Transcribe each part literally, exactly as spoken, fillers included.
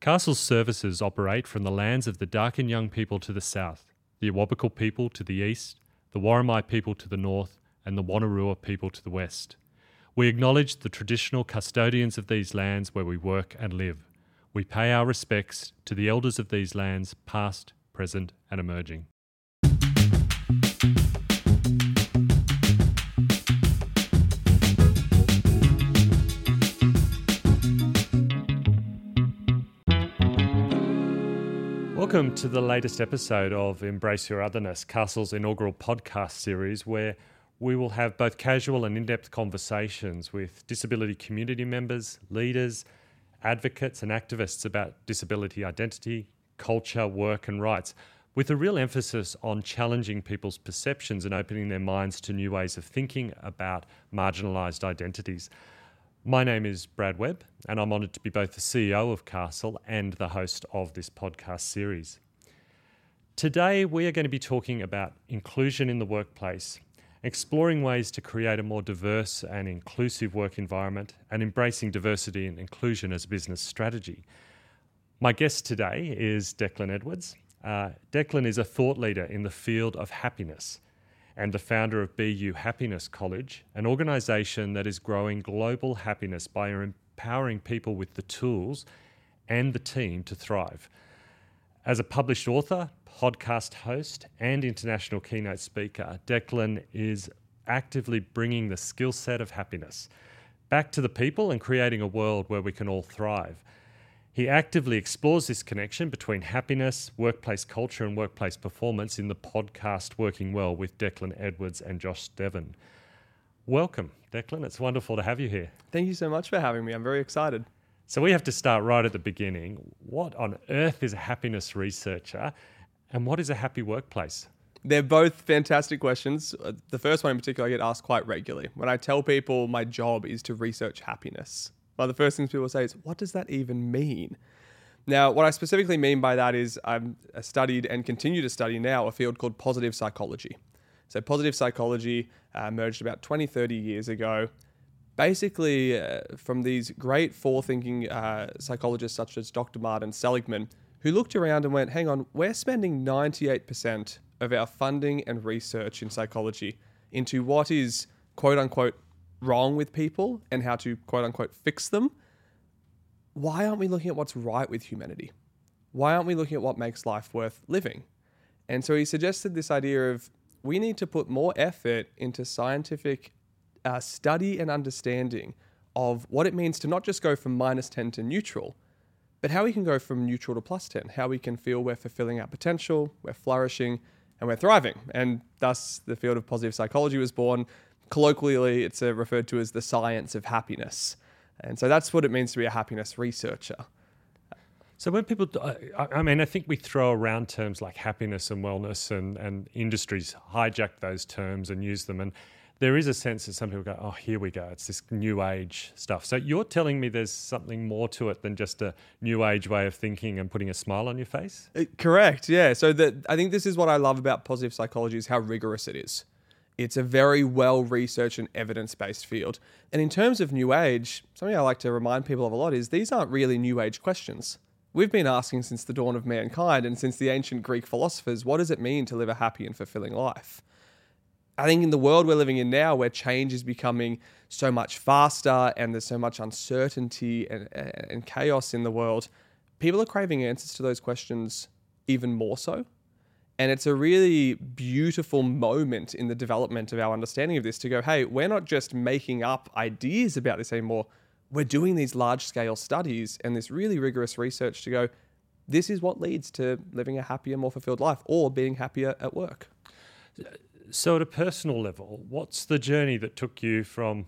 Castle's services operate from the lands of the Darkin Young people to the south, the Awabakal people to the east, the Waramai people to the north, and the Wanarua people to the west. We acknowledge the traditional custodians of these lands where we work and live. We pay our respects to the elders of these lands, past, present, and emerging. Welcome to the latest episode of Embrace Your Otherness, Castle's inaugural podcast series, where we will have both casual and in-depth conversations with disability community members, leaders, advocates and activists about disability identity, culture, work and rights, with a real emphasis on challenging people's perceptions and opening their minds to new ways of thinking about marginalised identities. My name is Brad Webb, and I'm honoured to be both the C E O of Castle and the host of this podcast series. Today, we are going to be talking about inclusion in the workplace, exploring ways to create a more diverse and inclusive work environment, and embracing diversity and inclusion as a business strategy. My guest today is Declan Edwards. Uh, Declan is a thought leader in the field of happiness, and the founder of B U Happiness College, an organisation that is growing global happiness by empowering people with the tools and the team to thrive. As a published author, podcast host, and international keynote speaker, Declan is actively bringing the skill set of happiness back to the people and creating a world where we can all thrive. He actively explores this connection between happiness, workplace culture and workplace performance in the podcast Working Well with Declan Edwards and Josh Devon. Welcome, Declan. It's wonderful to have you here. Thank you so much for having me. I'm very excited. So we have to start right at the beginning. What on earth is a happiness researcher and what is a happy workplace? They're both fantastic questions. The first one in particular I get asked quite regularly. When I tell people my job is to research happiness, one of the first things people say is, what does that even mean? Now, what I specifically mean by that is I've studied and continue to study now a field called positive psychology. So positive psychology uh, emerged about twenty, thirty years ago, basically uh, from these great forethinking uh, psychologists such as Doctor Martin Seligman, who looked around and went, hang on, we're spending ninety-eight percent of our funding and research in psychology into what is quote unquote wrong with people and how to quote unquote fix them. Why aren't we looking at what's right with humanity? Why aren't we looking at what makes life worth living? And so he suggested this idea of we need to put more effort into scientific uh, study and understanding of what it means to not just go from minus ten to neutral, but how we can go from neutral to plus ten, how we can feel we're fulfilling our potential, we're flourishing and we're thriving. And thus the field of positive psychology was born. Colloquially, it's uh, referred to as the science of happiness. And so that's what it means to be a happiness researcher. So when people, I, I mean, I think we throw around terms like happiness and wellness, and, and industries hijack those terms and use them. And there is a sense that some people go, oh, here we go. It's this new age stuff. So you're telling me there's something more to it than just a new age way of thinking and putting a smile on your face? It, correct. Yeah. So the, I think this is what I love about positive psychology is how rigorous it is. It's a very well-researched and evidence-based field. And in terms of new age, something I like to remind people of a lot is these aren't really new age questions. We've been asking since the dawn of mankind and since the ancient Greek philosophers, what does it mean to live a happy and fulfilling life? I think in the world we're living in now, where change is becoming so much faster and there's so much uncertainty and, and chaos in the world, people are craving answers to those questions even more so. And it's a really beautiful moment in the development of our understanding of this to go, hey, we're not just making up ideas about this anymore. We're doing these large scale studies and this really rigorous research to go, this is what leads to living a happier, more fulfilled life or being happier at work. So at a personal level, what's the journey that took you from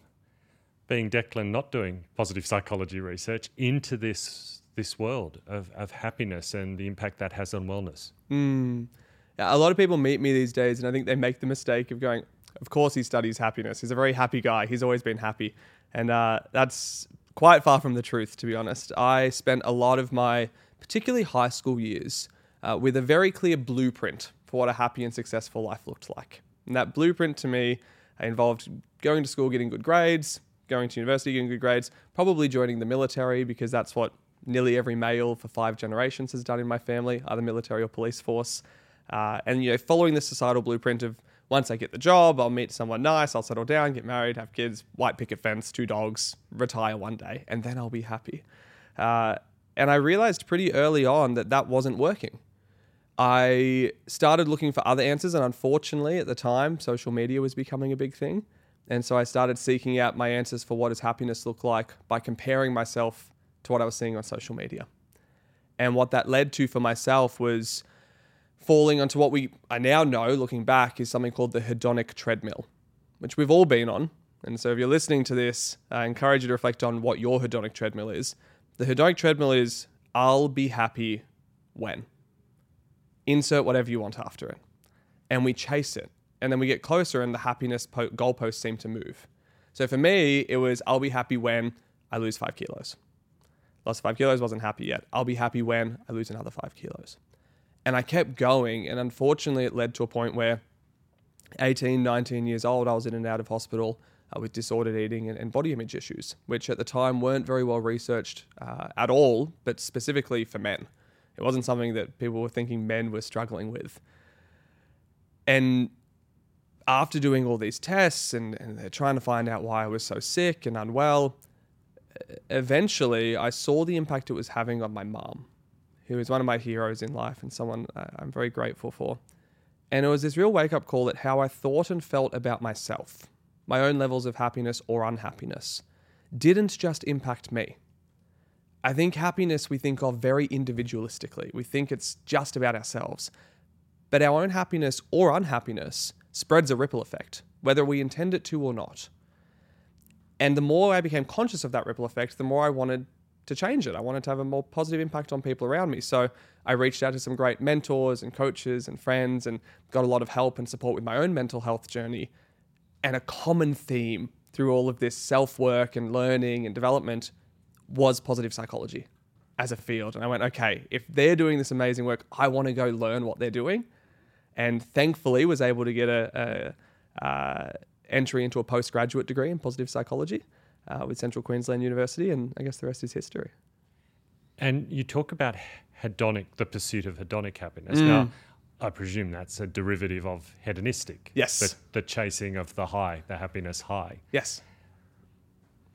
being Declan, not doing positive psychology research, into this this world of, of happiness and the impact that has on wellness? Mm. A lot of people meet me these days and I think they make the mistake of going, of course he studies happiness. He's a very happy guy. He's always been happy. And uh, that's quite far from the truth, to be honest. I spent a lot of my, particularly high school years, uh, with a very clear blueprint for what a happy and successful life looked like. And that blueprint to me involved going to school, getting good grades, going to university, getting good grades, probably joining the military because that's what nearly every male for five generations has done in my family, either military or police force. Uh, and, you know, following the societal blueprint of once I get the job, I'll meet someone nice, I'll settle down, get married, have kids, white picket fence, two dogs, retire one day, and then I'll be happy. Uh, and I realized pretty early on that that wasn't working. I started looking for other answers, and unfortunately at the time, social media was becoming a big thing. And so I started seeking out my answers for what does happiness look like by comparing myself to what I was seeing on social media. And what that led to for myself was falling onto what we I now know, looking back, is something called the hedonic treadmill, which we've all been on. And so if you're listening to this, I encourage you to reflect on what your hedonic treadmill is. The hedonic treadmill is, I'll be happy when. Insert whatever you want after it. And we chase it. And then we get closer and the happiness po- goalposts seem to move. So for me, it was, I'll be happy when I lose five kilos. Lost five kilos, wasn't happy yet. I'll be happy when I lose another five kilos. And I kept going. And unfortunately, it led to a point where eighteen, nineteen years old, I was in and out of hospital uh, with disordered eating and, and body image issues, which at the time weren't very well researched uh, at all, but specifically for men. It wasn't something that people were thinking men were struggling with. And after doing all these tests and, and they're trying to find out why I was so sick and unwell, eventually I saw the impact it was having on my mom, who is one of my heroes in life and someone I'm very grateful for. And it was this real wake-up call at how I thought and felt about myself, my own levels of happiness or unhappiness, didn't just impact me. I think happiness we think of very individualistically. We think it's just about ourselves. But our own happiness or unhappiness spreads a ripple effect, whether we intend it to or not. And the more I became conscious of that ripple effect, the more I wanted to change it. I wanted to have a more positive impact on people around me. So I reached out to some great mentors and coaches and friends and got a lot of help and support with my own mental health journey. And a common theme through all of this self-work and learning and development was positive psychology as a field. And I went, okay, if they're doing this amazing work, I want to go learn what they're doing. And thankfully was able to get a... a uh, entry into a postgraduate degree in positive psychology uh, with Central Queensland University, and I guess the rest is history. And you talk about hedonic, the pursuit of hedonic happiness. Mm. Now, I presume that's a derivative of hedonistic. Yes. The, the chasing of the high, the happiness high. Yes.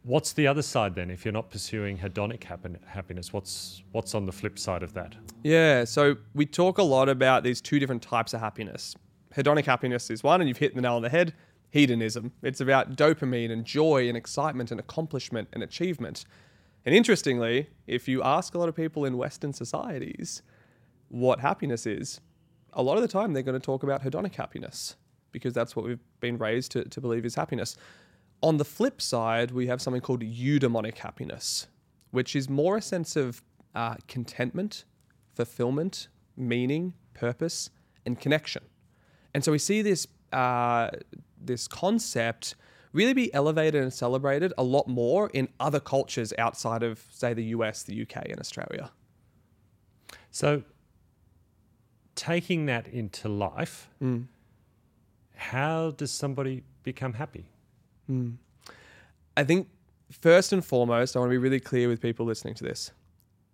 What's the other side then? If you're not pursuing hedonic happen- happiness, what's what's on the flip side of that? Yeah, so we talk a lot about these two different types of happiness. Hedonic happiness is one, and you've hit the nail on the head. Hedonism. It's about dopamine and joy and excitement and accomplishment and achievement. And interestingly, if you ask a lot of people in Western societies what happiness is, a lot of the time they're going to talk about hedonic happiness because that's what we've been raised to, to believe is happiness. On the flip side, we have something called eudaimonic happiness, which is more a sense of uh, contentment, fulfillment, meaning, purpose, and connection. And so we see this uh, this concept really be elevated and celebrated a lot more in other cultures outside of, say, the U S, the U K, and Australia. So taking that into life, mm. how does somebody become happy? Mm. I think first and foremost, I want to be really clear with people listening to this.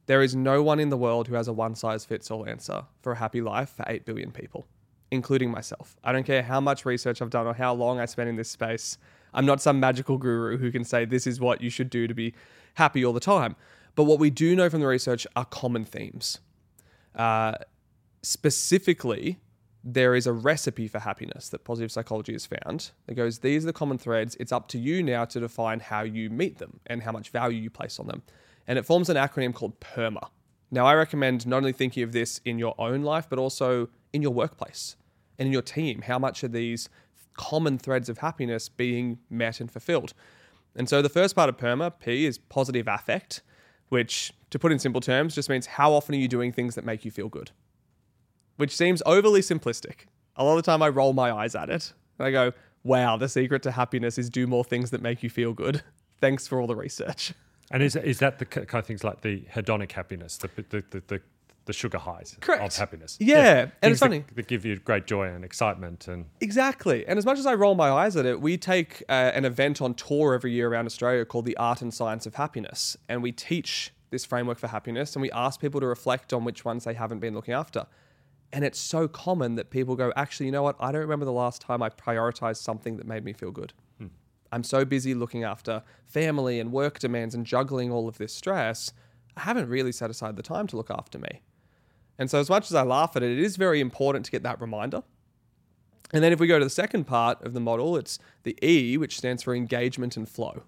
There is no one in the world who has a one-size-fits-all answer for a happy life for eight billion people, including myself. I don't care how much research I've done or how long I spent in this space. I'm not some magical guru who can say this is what you should do to be happy all the time. But what we do know from the research are common themes. Uh, specifically, there is a recipe for happiness that positive psychology has found that goes, these are the common threads. It's up to you now to define how you meet them and how much value you place on them. And it forms an acronym called PERMA. Now, I recommend not only thinking of this in your own life, but also in your workplace. And in your team, how much are these common threads of happiness being met and fulfilled? And so the first part of PERMA, P, is positive affect, which, to put in simple terms, just means how often are you doing things that make you feel good? Which seems overly simplistic. A lot of the time I roll my eyes at it. And I go, wow, the secret to happiness is do more things that make you feel good. Thanks for all the research. And is, is that the kind of things like the hedonic happiness, the the the, the The sugar highs Correct. Of happiness. Yeah. yeah. And Things it's funny. That, that give you great joy and excitement. and Exactly. And as much as I roll my eyes at it, we take uh, an event on tour every year around Australia called the Art and Science of Happiness. And we teach this framework for happiness, and we asked people to reflect on which ones they haven't been looking after. And it's so common that people go, actually, you know what? I don't remember the last time I prioritized something that made me feel good. Hmm. I'm so busy looking after family and work demands and juggling all of this stress. I haven't really set aside the time to look after me. And so as much as I laugh at it, it is very important to get that reminder. And then if we go to the second part of the model, it's the E, which stands for engagement and flow.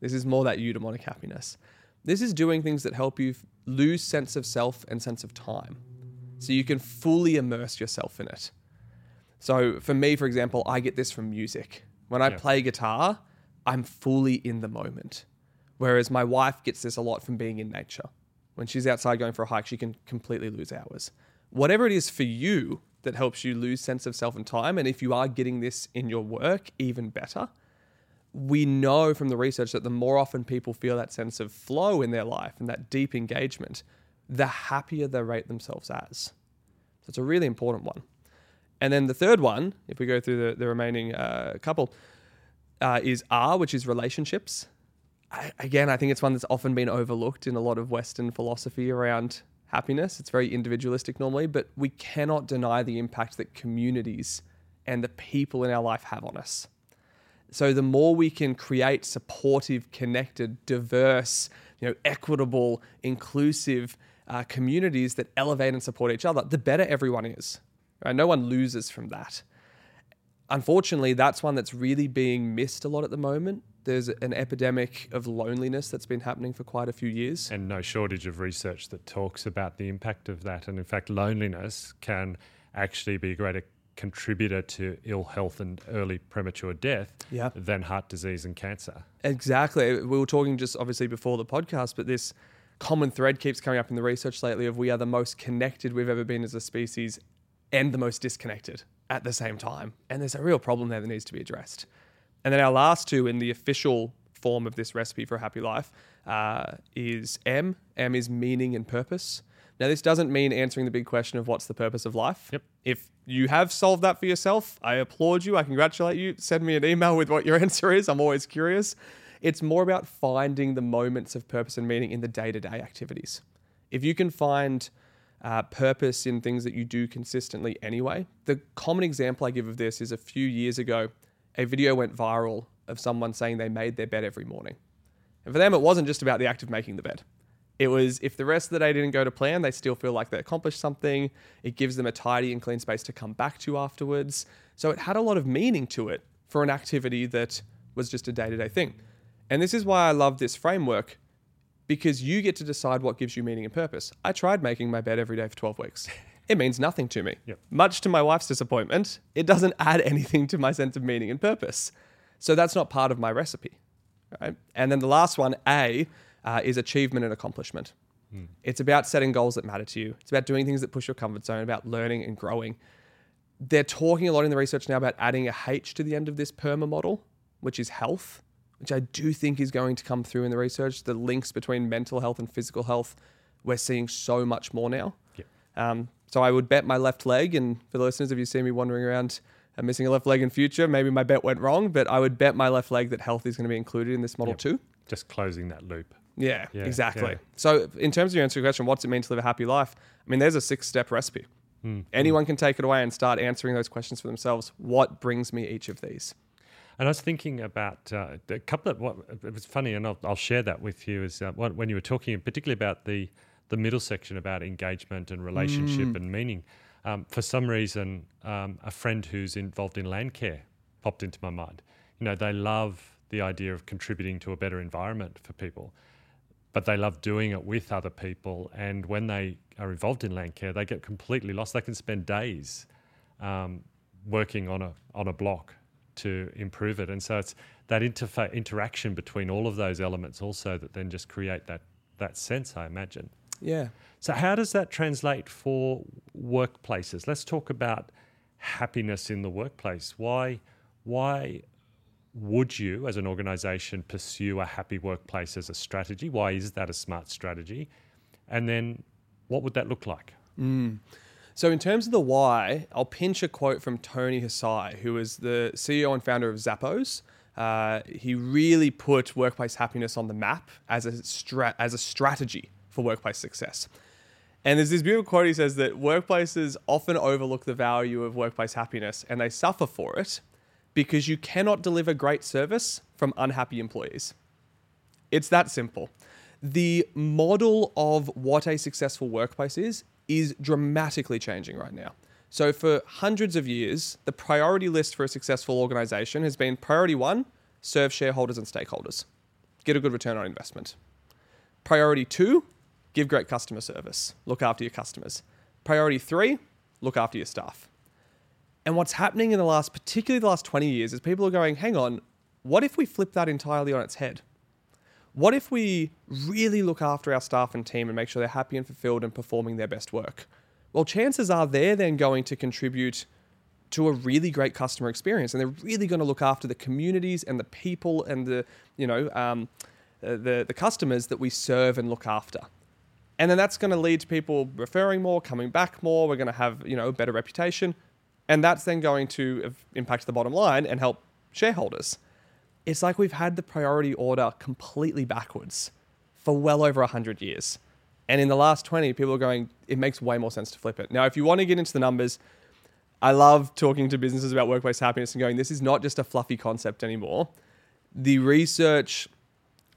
This is more that eudaimonic happiness. This is doing things that help you lose sense of self and sense of time, so you can fully immerse yourself in it. So for me, for example, I get this from music. When I yeah. play guitar, I'm fully in the moment. Whereas my wife gets this a lot from being in nature. When she's outside going for a hike, she can completely lose hours. Whatever it is for you that helps you lose sense of self and time, and if you are getting this in your work, even better. We know from the research that the more often people feel that sense of flow in their life and that deep engagement, the happier they rate themselves as. So it's a really important one. And then the third one, if we go through the, the remaining uh, couple, uh, is R, which is relationships. I, again, I think it's one that's often been overlooked in a lot of Western philosophy around happiness. It's very individualistic normally, but we cannot deny the impact that communities and the people in our life have on us. So the more we can create supportive, connected, diverse, you know, equitable, inclusive uh, communities that elevate and support each other, the better everyone is. Right? No one loses from that. Unfortunately, that's one that's really being missed a lot at the moment. There's an epidemic of loneliness that's been happening for quite a few years. And no shortage of research that talks about the impact of that. And in fact, loneliness can actually be a greater contributor to ill health and early premature death yeah. than heart disease and cancer. Exactly. We were talking just obviously before the podcast, but this common thread keeps coming up in the research lately of we are the most connected we've ever been as a species and the most disconnected at the same time. And there's a real problem there that needs to be addressed. And then our last two in the official form of this recipe for a happy life uh, is M. M is meaning and purpose. Now, this doesn't mean answering the big question of what's the purpose of life. Yep. If you have solved that for yourself, I applaud you. I congratulate you. Send me an email with what your answer is. I'm always curious. It's more about finding the moments of purpose and meaning in the day-to-day activities. If you can find uh, purpose in things that you do consistently anyway, the common example I give of this is a few years ago, a video went viral of someone saying they made their bed every morning. And for them, it wasn't just about the act of making the bed. It was if the rest of the day didn't go to plan, they still feel like they accomplished something. It gives them a tidy and clean space to come back to afterwards. So it had a lot of meaning to it for an activity that was just a day-to-day thing. And this is why I love this framework, because you get to decide what gives you meaning and purpose. I tried making my bed every day for twelve weeks. It means nothing to me. Yep. Much to my wife's disappointment, it doesn't add anything to my sense of meaning and purpose. So that's not part of my recipe. Right? And then the last one, A, uh, is achievement and accomplishment. Hmm. It's about setting goals that matter to you. It's about doing things that push your comfort zone, about learning and growing. They're talking a lot in the research now about adding a H to the end of this PERMA model, which is health, which I do think is going to come through in the research. The links between mental health and physical health, we're seeing so much more now. Yep. Um, So I would bet my left leg, and for the listeners, if you see me wandering around uh, missing a left leg in future, maybe my bet went wrong, but I would bet my left leg that health is going to be included in this model yep. too. Just closing that loop. Yeah, yeah exactly. Yeah. So in terms of your answer to the question, what's it mean to live a happy life? I mean, there's a six-step recipe. Hmm. Anyone hmm. can take it away and start answering those questions for themselves. What brings me each of these? And I was thinking about uh, a couple of what it was funny, and I'll, I'll share that with you, is uh, when you were talking particularly about the the middle section about engagement and relationship mm. and meaning. Um, for some reason, um, a friend who's involved in land care popped into my mind. You know, they love the idea of contributing to a better environment for people, but they love doing it with other people. And when they are involved in land care, they get completely lost. They can spend days um, working on a on a block to improve it. And so it's that interfa- interaction between all of those elements also that then just create that that sense, I imagine. Yeah. So how does that translate for workplaces? Let's talk about happiness in the workplace. Why why would you as an organisation pursue a happy workplace as a strategy? Why is that a smart strategy? And then what would that look like? Mm. So in terms of the why, I'll pinch a quote from Tony Hsieh, who is the C E O and founder of Zappos. Uh, he really put workplace happiness on the map as a stra- as a strategy for workplace success. And there's this beautiful quote. He says that workplaces often overlook the value of workplace happiness, and they suffer for it because you cannot deliver great service from unhappy employees. It's that simple. The model of what a successful workplace is is dramatically changing right now. So for hundreds of years, the priority list for a successful organization has been priority one, serve shareholders and stakeholders. Get a good return on investment. Priority two, give great customer service. Look after your customers. Priority three, look after your staff. And what's happening in the last, particularly the last twenty years, is people are going, hang on, what if we flip that entirely on its head? What if we really look after our staff and team and make sure they're happy and fulfilled and performing their best work? Well, chances are they're then going to contribute to a really great customer experience, and they're really going to look after the communities and the people and the, you know, um, the, the customers that we serve and look after. And then that's going to lead to people referring more, coming back more. We're going to have, you know, a better reputation. And that's then going to impact the bottom line and help shareholders. It's like we've had the priority order completely backwards for well over one hundred years. And in the last twenty, people are going, it makes way more sense to flip it. Now, if you want to get into the numbers, I love talking to businesses about workplace happiness and going, this is not just a fluffy concept anymore. The research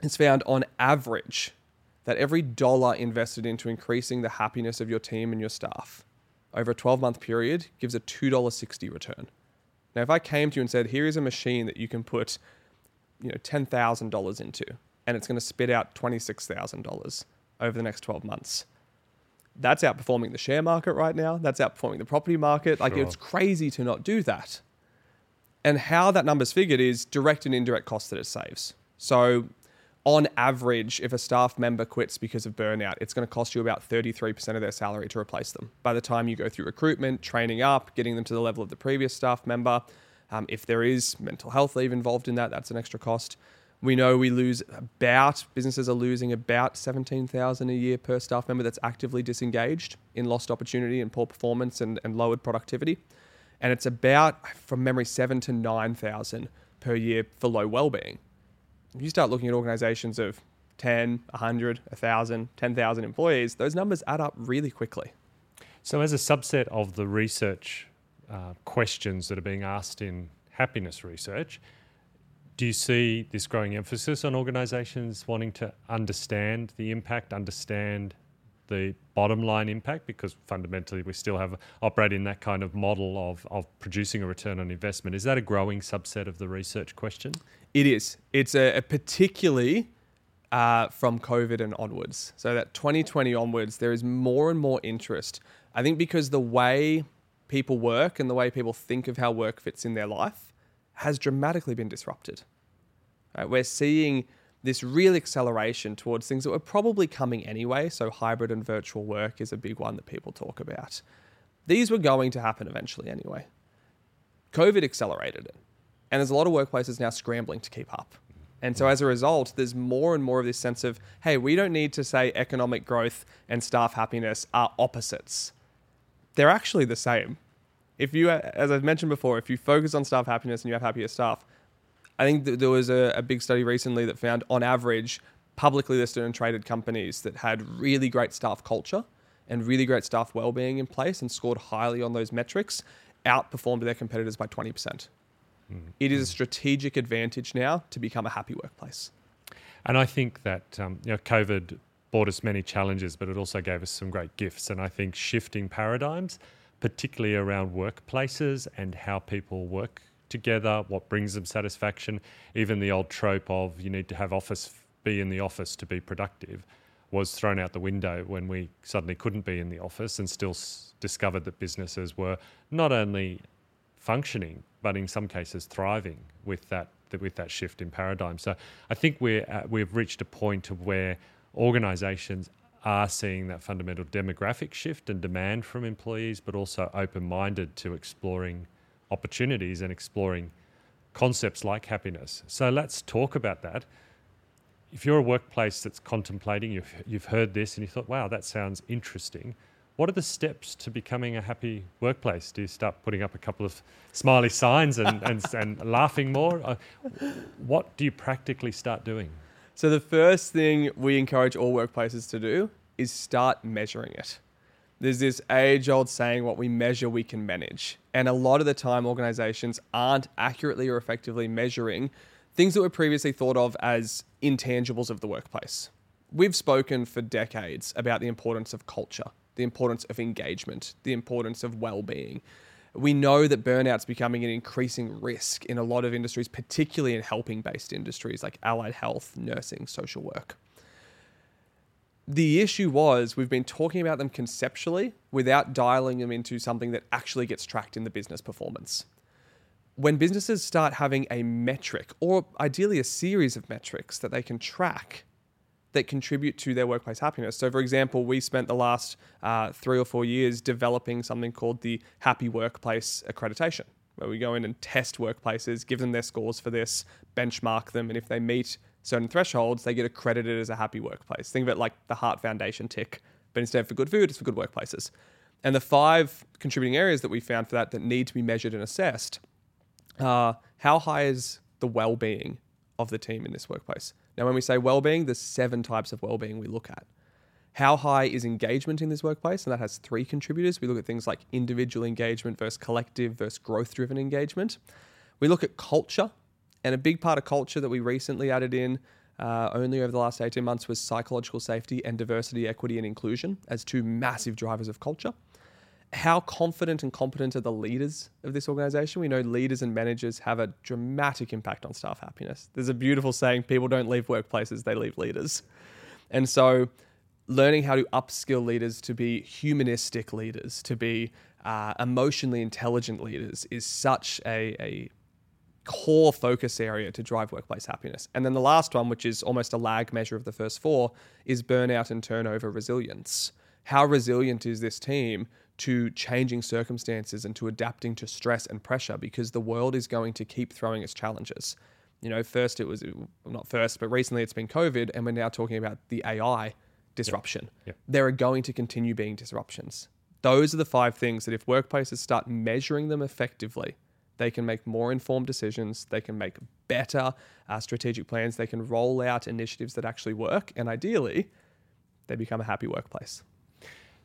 has found on average that every dollar invested into increasing the happiness of your team and your staff over a twelve-month period gives a two dollars sixty return. Now, if I came to you and said, here is a machine that you can put, you know, ten thousand dollars into, and it's going to spit out twenty-six thousand dollars over the next twelve months. That's outperforming the share market right now. That's outperforming the property market. Sure. Like, it's crazy to not do that. And how that number's figured is direct and indirect costs that it saves. So on average, if a staff member quits because of burnout, it's going to cost you about thirty-three percent of their salary to replace them. By the time you go through recruitment, training up, getting them to the level of the previous staff member, um, if there is mental health leave involved in that, that's an extra cost. We know we lose about, businesses are losing about seventeen thousand dollars a year per staff member that's actively disengaged in lost opportunity and poor performance and, and lowered productivity. And it's about, from memory, seven thousand to nine thousand dollars per year for low wellbeing. You start looking at organizations of ten, one hundred, one thousand, ten thousand employees, those numbers add up really quickly. So as a subset of the research uh, questions that are being asked in happiness research, do you see this growing emphasis on organizations wanting to understand the impact, understand the bottom line impact? Because fundamentally we still have operate in that kind of model of, of producing a return on investment. Is that a growing subset of the research question? It is. It's a, a particularly uh, from COVID and onwards. So that twenty twenty onwards, there is more and more interest. I think because the way people work and the way people think of how work fits in their life has dramatically been disrupted. Right? We're seeing this real acceleration towards things that were probably coming anyway. So hybrid and virtual work is a big one that people talk about. These were going to happen eventually anyway. COVID accelerated it. And there's a lot of workplaces now scrambling to keep up. And so as a result, there's more and more of this sense of, hey, we don't need to say economic growth and staff happiness are opposites. They're actually the same. If you, as I've mentioned before, if you focus on staff happiness and you have happier staff, I think that there was a, a big study recently that found on average, publicly listed and traded companies that had really great staff culture and really great staff wellbeing in place and scored highly on those metrics outperformed their competitors by twenty percent. It is a strategic advantage now to become a happy workplace. And I think that um, you know, COVID brought us many challenges, but it also gave us some great gifts. And I think shifting paradigms, particularly around workplaces and how people work together, what brings them satisfaction, even the old trope of you need to have office, be in the office to be productive, was thrown out the window when we suddenly couldn't be in the office and still s- discovered that businesses were not only functioning, but in some cases thriving with that with that shift in paradigm. So I think we're at, we've reached a point of where organisations are seeing that fundamental demographic shift and demand from employees, but also open-minded to exploring opportunities and exploring concepts like happiness. So let's talk about that. If you're a workplace that's contemplating, you've, you've heard this and you thought, wow, that sounds interesting. What are the steps to becoming a happy workplace? Do you start putting up a couple of smiley signs and, and, and laughing more? Uh, what do you practically start doing? So the first thing we encourage all workplaces to do is start measuring it. There's this age-old saying, what we measure, we can manage. And a lot of the time, organizations aren't accurately or effectively measuring things that were previously thought of as intangibles of the workplace. We've spoken for decades about the importance of culture, the importance of engagement, the importance of well-being. We know that burnout's becoming an increasing risk in a lot of industries, particularly in helping-based industries like allied health, nursing, social work. The issue was we've been talking about them conceptually without dialing them into something that actually gets tracked in the business performance. When businesses start having a metric, or ideally a series of metrics that they can track that contribute to their workplace happiness. So for example, we spent the last uh, three or four years developing something called the Happy Workplace Accreditation, where we go in and test workplaces, give them their scores for this, benchmark them, and if they meet certain thresholds, they get accredited as a happy workplace. Think of it like the Heart Foundation tick, but instead of for good food, it's for good workplaces. And the five contributing areas that we found for that that need to be measured and assessed are how high is the well-being of the team in this workplace? Now, when we say well-being, there's seven types of well-being we look at. How high is engagement in this workplace? And that has three contributors. We look at things like individual engagement versus collective versus growth-driven engagement. We look at culture. And a big part of culture that we recently added in uh, only over the last eighteen months was psychological safety and diversity, equity, and inclusion as two massive drivers of culture. How confident and competent are the leaders of this organization? We know leaders and managers have a dramatic impact on staff happiness. There's a beautiful saying, people don't leave workplaces, they leave leaders. And so learning how to upskill leaders to be humanistic leaders, to be uh, emotionally intelligent leaders is such a... a core focus area to drive workplace happiness. And then the last one, which is almost a lag measure of the first four, is burnout and turnover resilience. How resilient is this team to changing circumstances and to adapting to stress and pressure, because the world is going to keep throwing us challenges. You know, first it was, not first, but recently it's been COVID, and we're now talking about the A I disruption. Yeah. Yeah. There are going to continue being disruptions. Those are the five things that if workplaces start measuring them effectively, they can make more informed decisions. They can make better uh, strategic plans. They can roll out initiatives that actually work. And ideally, they become a happy workplace.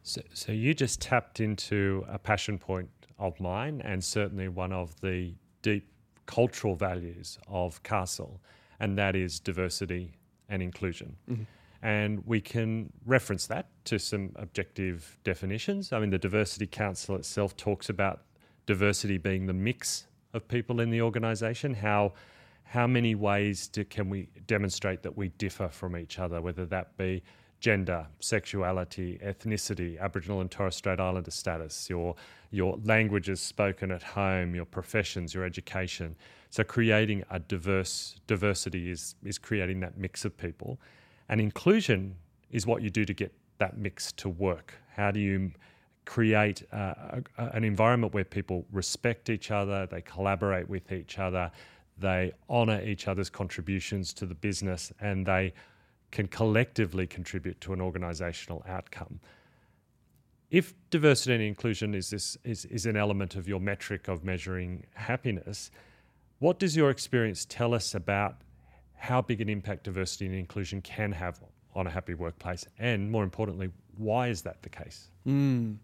So, so you just tapped into a passion point of mine, and certainly one of the deep cultural values of Castle, and that is diversity and inclusion. Mm-hmm. And we can reference that to some objective definitions. I mean, the Diversity Council itself talks about diversity being the mix of people in the organisation. How how many ways do, can we demonstrate that we differ from each other, whether that be gender, sexuality, ethnicity, Aboriginal and Torres Strait Islander status, your, your languages spoken at home, your professions, your education. So creating a diverse diversity is, is creating that mix of people. And inclusion is what you do to get that mix to work. How do you create uh, a, an environment where people respect each other, they collaborate with each other, they honour each other's contributions to the business, and they can collectively contribute to an organisational outcome. If diversity and inclusion is, this, is, is an element of your metric of measuring happiness, what does your experience tell us about how big an impact diversity and inclusion can have on a happy workplace? And more importantly, why is that the case? Mm.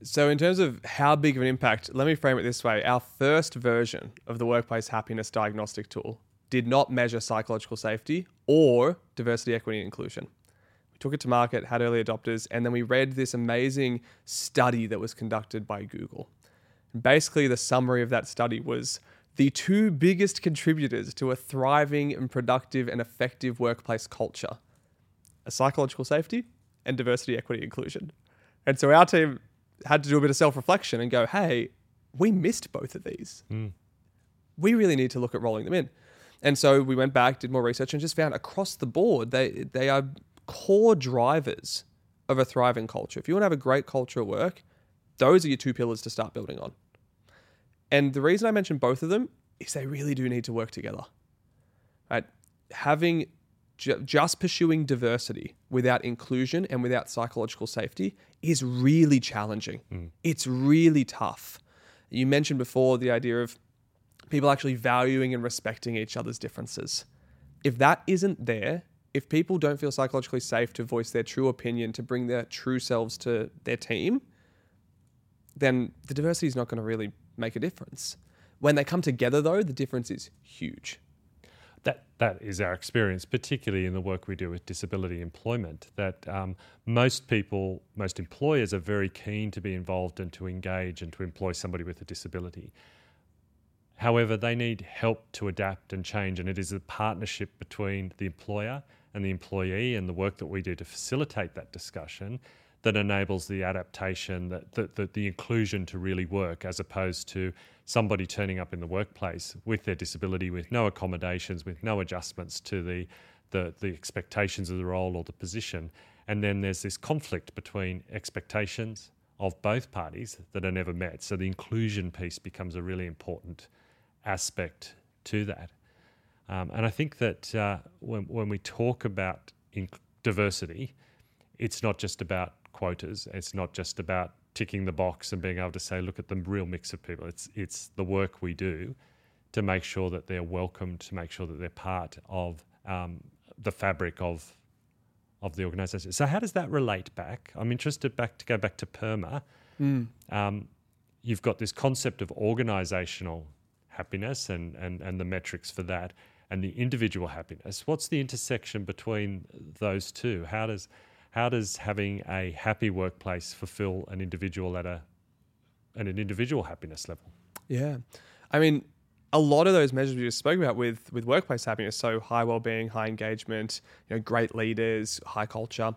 So in terms of how big of an impact, let me frame it this way. Our first version of the workplace happiness diagnostic tool did not measure psychological safety or diversity, equity, and inclusion. We took it to market, had early adopters, and then we read this amazing study that was conducted by Google. Basically, the summary of that study was the two biggest contributors to a thriving and productive and effective workplace culture are psychological safety and diversity, equity, inclusion. And so our team had to do a bit of self-reflection and go, hey, we missed both of these. Mm. We really need to look at rolling them in. And so we went back, did more research, and just found across the board, they they are core drivers of a thriving culture. If you want to have a great culture at work, those are your two pillars to start building on. And the reason I mentioned both of them is they really do need to work together. Right? Having Just pursuing diversity without inclusion and without psychological safety is really challenging. Mm. It's really tough. You mentioned before the idea of people actually valuing and respecting each other's differences. If that isn't there, if people don't feel psychologically safe to voice their true opinion, to bring their true selves to their team, then the diversity is not going to really make a difference. When they come together, though, the difference is huge. That that is our experience, particularly in the work we do with disability employment, that um, most people, most employers are very keen to be involved and to engage and to employ somebody with a disability. However, they need help to adapt and change, and it is a partnership between the employer and the employee and the work that we do to facilitate that discussion that enables the adaptation, that the, the, the inclusion to really work, as opposed to somebody turning up in the workplace with their disability, with no accommodations, with no adjustments to the, the, the expectations of the role or the position. And then there's this conflict between expectations of both parties that are never met. So the inclusion piece becomes a really important aspect to that. Um, and I think that uh, when, when we talk about inc- diversity, it's not just about quotas. It's not just about ticking the box and being able to say, look at the real mix of people. It's it's the work we do to make sure that they're welcome, to make sure that they're part of um, the fabric of of the organisation. So how does that relate back? I'm interested back to go back to PERMA. Mm. Um, you've got this concept of organisational happiness and, and and the metrics for that, and the individual happiness. What's the intersection between those two? How does How does having a happy workplace fulfill an individual at a at an individual happiness level? Yeah. I mean, a lot of those measures we just spoke about with, with workplace happiness, so high wellbeing, high engagement, you know, great leaders, high culture,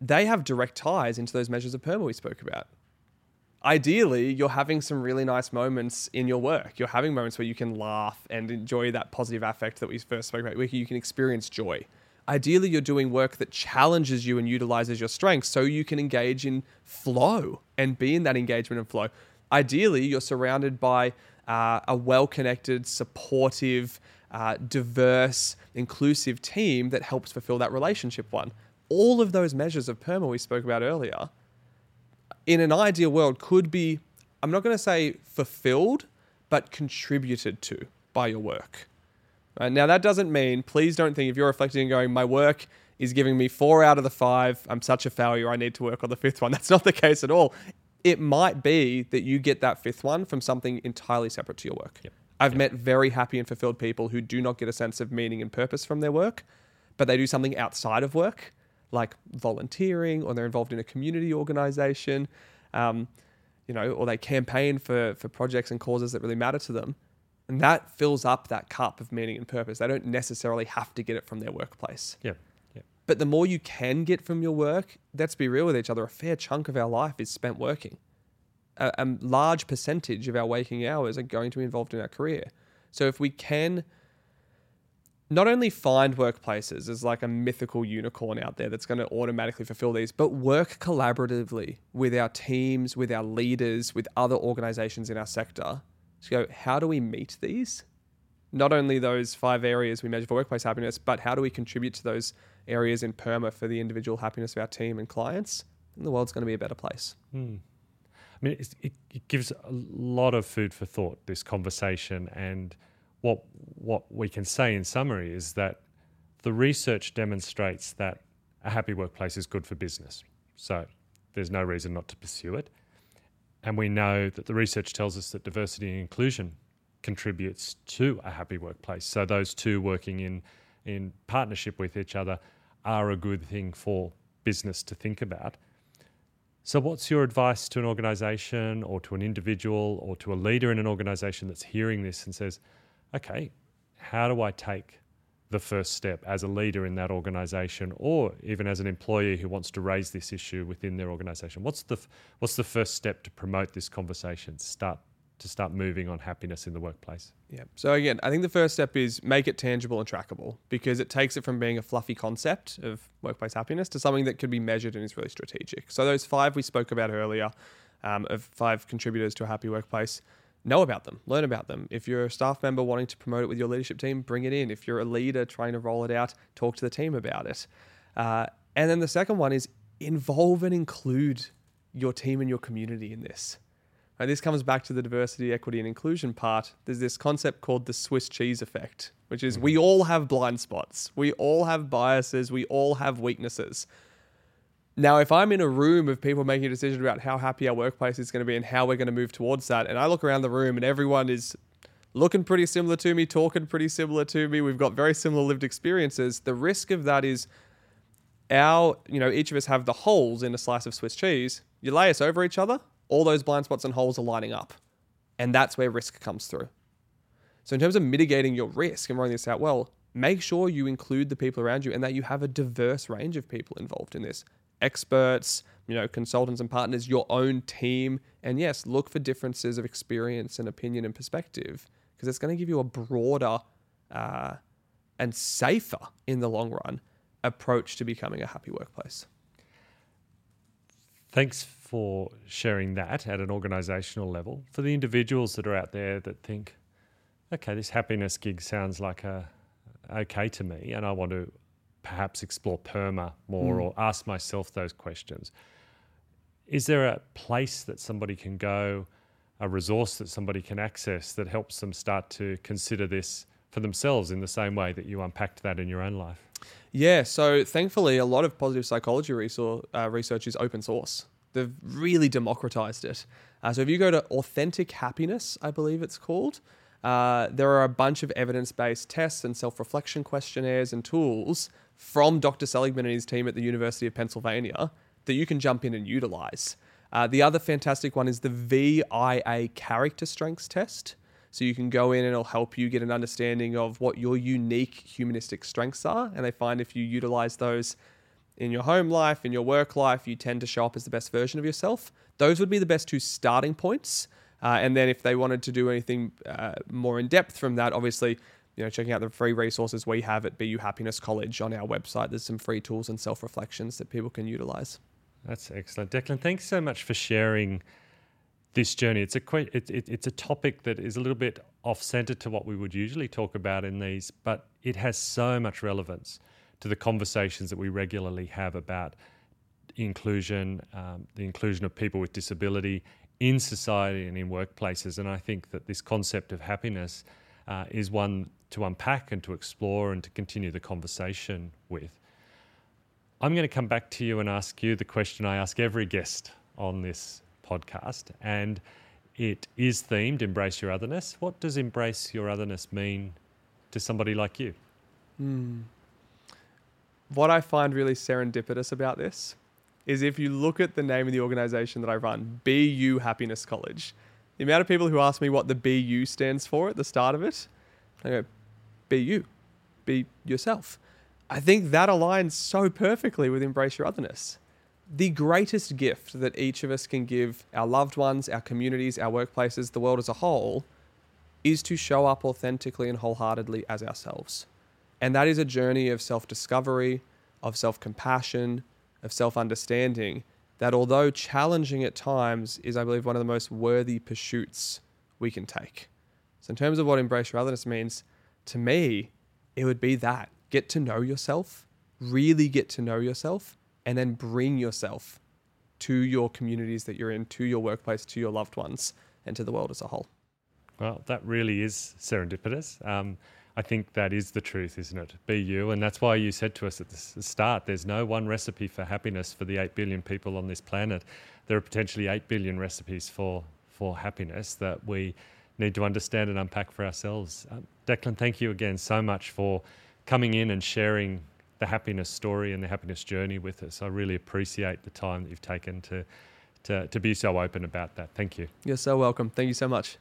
they have direct ties into those measures of PERMA we spoke about. Ideally, you're having some really nice moments in your work. You're having moments where you can laugh and enjoy that positive affect that we first spoke about, where you can experience joy. Ideally, you're doing work that challenges you and utilizes your strengths so you can engage in flow and be in that engagement and flow. Ideally, you're surrounded by uh, a well-connected, supportive, uh, diverse, inclusive team that helps fulfill that relationship one. All of those measures of PERMA we spoke about earlier, in an ideal world, could be, I'm not going to say fulfilled, but contributed to by your work. Right. Now, that doesn't mean, please don't think if you're reflecting and going, my work is giving me four out of the five, I'm such a failure, I need to work on the fifth one. That's not the case at all. It might be that you get that fifth one from something entirely separate to your work. Yep. I've yep. met very happy and fulfilled people who do not get a sense of meaning and purpose from their work, but they do something outside of work, like volunteering, or they're involved in a community organization, um, you know, or they campaign for, for projects and causes that really matter to them. And that fills up that cup of meaning and purpose. They don't necessarily have to get it from their workplace. Yeah. yeah. But the more you can get from your work, let's be real with each other, a fair chunk of our life is spent working. A, a large percentage of our waking hours are going to be involved in our career. So if we can not only find workplaces as like a mythical unicorn out there that's going to automatically fulfill these, but work collaboratively with our teams, with our leaders, with other organizations in our sector, to go, how do we meet these? Not only those five areas we measure for workplace happiness, but how do we contribute to those areas in PERMA for the individual happiness of our team and clients? And the world's going to be a better place. Mm. I mean, it's, it, it gives a lot of food for thought, this conversation. And what what we can say in summary is that the research demonstrates that a happy workplace is good for business. So there's no reason not to pursue it. And we know that the research tells us that diversity and inclusion contributes to a happy workplace. So those two working in, in partnership with each other are a good thing for business to think about. So what's your advice to an organisation or to an individual or to a leader in an organisation that's hearing this and says, okay, how do I take the first step as a leader in that organisation, or even as an employee who wants to raise this issue within their organisation? What's the what's the first step to promote this conversation, start to start moving on happiness in the workplace? Yeah. So again, I think the first step is make it tangible and trackable, because it takes it from being a fluffy concept of workplace happiness to something that could be measured and is really strategic. So those five we spoke about earlier, um, of five contributors to a happy workplace, know about them, learn about them. If you're a staff member wanting to promote it with your leadership team, bring it in. If you're a leader trying to roll it out, talk to the team about it. Uh, and then the second one is involve and include your team and your community in this. And this comes back to the diversity, equity, and inclusion part. There's this concept called the Swiss cheese effect, which is we all have blind spots. We all have biases. We all have weaknesses. Now, if I'm in a room of people making a decision about how happy our workplace is going to be and how we're going to move towards that, and I look around the room and everyone is looking pretty similar to me, talking pretty similar to me, we've got very similar lived experiences, the risk of that is our, you know, each of us have the holes in a slice of Swiss cheese. You lay us over each other, all those blind spots and holes are lining up. And that's where risk comes through. So in terms of mitigating your risk and running this out well, make sure you include the people around you and that you have a diverse range of people involved in this. Experts, you know, consultants and partners, your own team. And yes, look for differences of experience and opinion and perspective, because it's going to give you a broader uh, and safer in the long run approach to becoming a happy workplace. Thanks for sharing that at an organisational level. For the individuals that are out there that think, okay, this happiness gig sounds like a okay to me and I want to perhaps explore PERMA more mm. or ask myself those questions. Is there a place that somebody can go, a resource that somebody can access that helps them start to consider this for themselves in the same way that you unpacked that in your own life? Yeah, so thankfully a lot of positive psychology resource, uh, research is open source. They've really democratized it. Uh, so if you go to Authentic Happiness, I believe it's called, uh, there are a bunch of evidence-based tests and self-reflection questionnaires and tools from Doctor Seligman and his team at the University of Pennsylvania that you can jump in and utilize. Uh, the other fantastic one is the V I A Character Strengths Test. So you can go in and it'll help you get an understanding of what your unique humanistic strengths are. And they find if you utilize those in your home life, in your work life, you tend to show up as the best version of yourself. Those would be the best two starting points. Uh, and then if they wanted to do anything uh, more in depth from that, obviously, you know, checking out the free resources we have at B U Happiness College on our website. There's some free tools and self-reflections that people can utilize. That's excellent. Declan, thanks so much for sharing this journey. It's a quite, it, it, it's a topic that is a little bit off-centre to what we would usually talk about in these, but it has so much relevance to the conversations that we regularly have about inclusion, um, the inclusion of people with disability in society and in workplaces. And I think that this concept of happiness uh, is one to unpack and to explore and to continue the conversation with. I'm going to come back to you and ask you the question I ask every guest on this podcast, and it is themed Embrace Your Otherness. What does Embrace Your Otherness mean to somebody like you? Mm. What I find really serendipitous about this is if you look at the name of the organization that I run, B U Happiness College, the amount of people who ask me what the B U stands for at the start of it, I go, be you, be yourself. I think that aligns so perfectly with Embrace Your Otherness. The greatest gift that each of us can give our loved ones, our communities, our workplaces, the world as a whole, is to show up authentically and wholeheartedly as ourselves. And that is a journey of self-discovery, of self-compassion, of self-understanding that, although challenging at times, is, I believe, one of the most worthy pursuits we can take. So in terms of what Embrace Your Otherness means, to me, it would be that. Get to know yourself, really get to know yourself, and then bring yourself to your communities that you're in, to your workplace, to your loved ones, and to the world as a whole. Well, that really is serendipitous. Um, I think that is the truth, isn't it? Be you. And that's why you said to us at the start, there's no one recipe for happiness for the eight billion people on this planet. There are potentially eight billion recipes for, for happiness that we need to understand and unpack for ourselves. Um, Declan, thank you again so much for coming in and sharing the happiness story and the happiness journey with us. I really appreciate the time that you've taken to, to, to be so open about that. Thank you. You're so welcome. Thank you so much.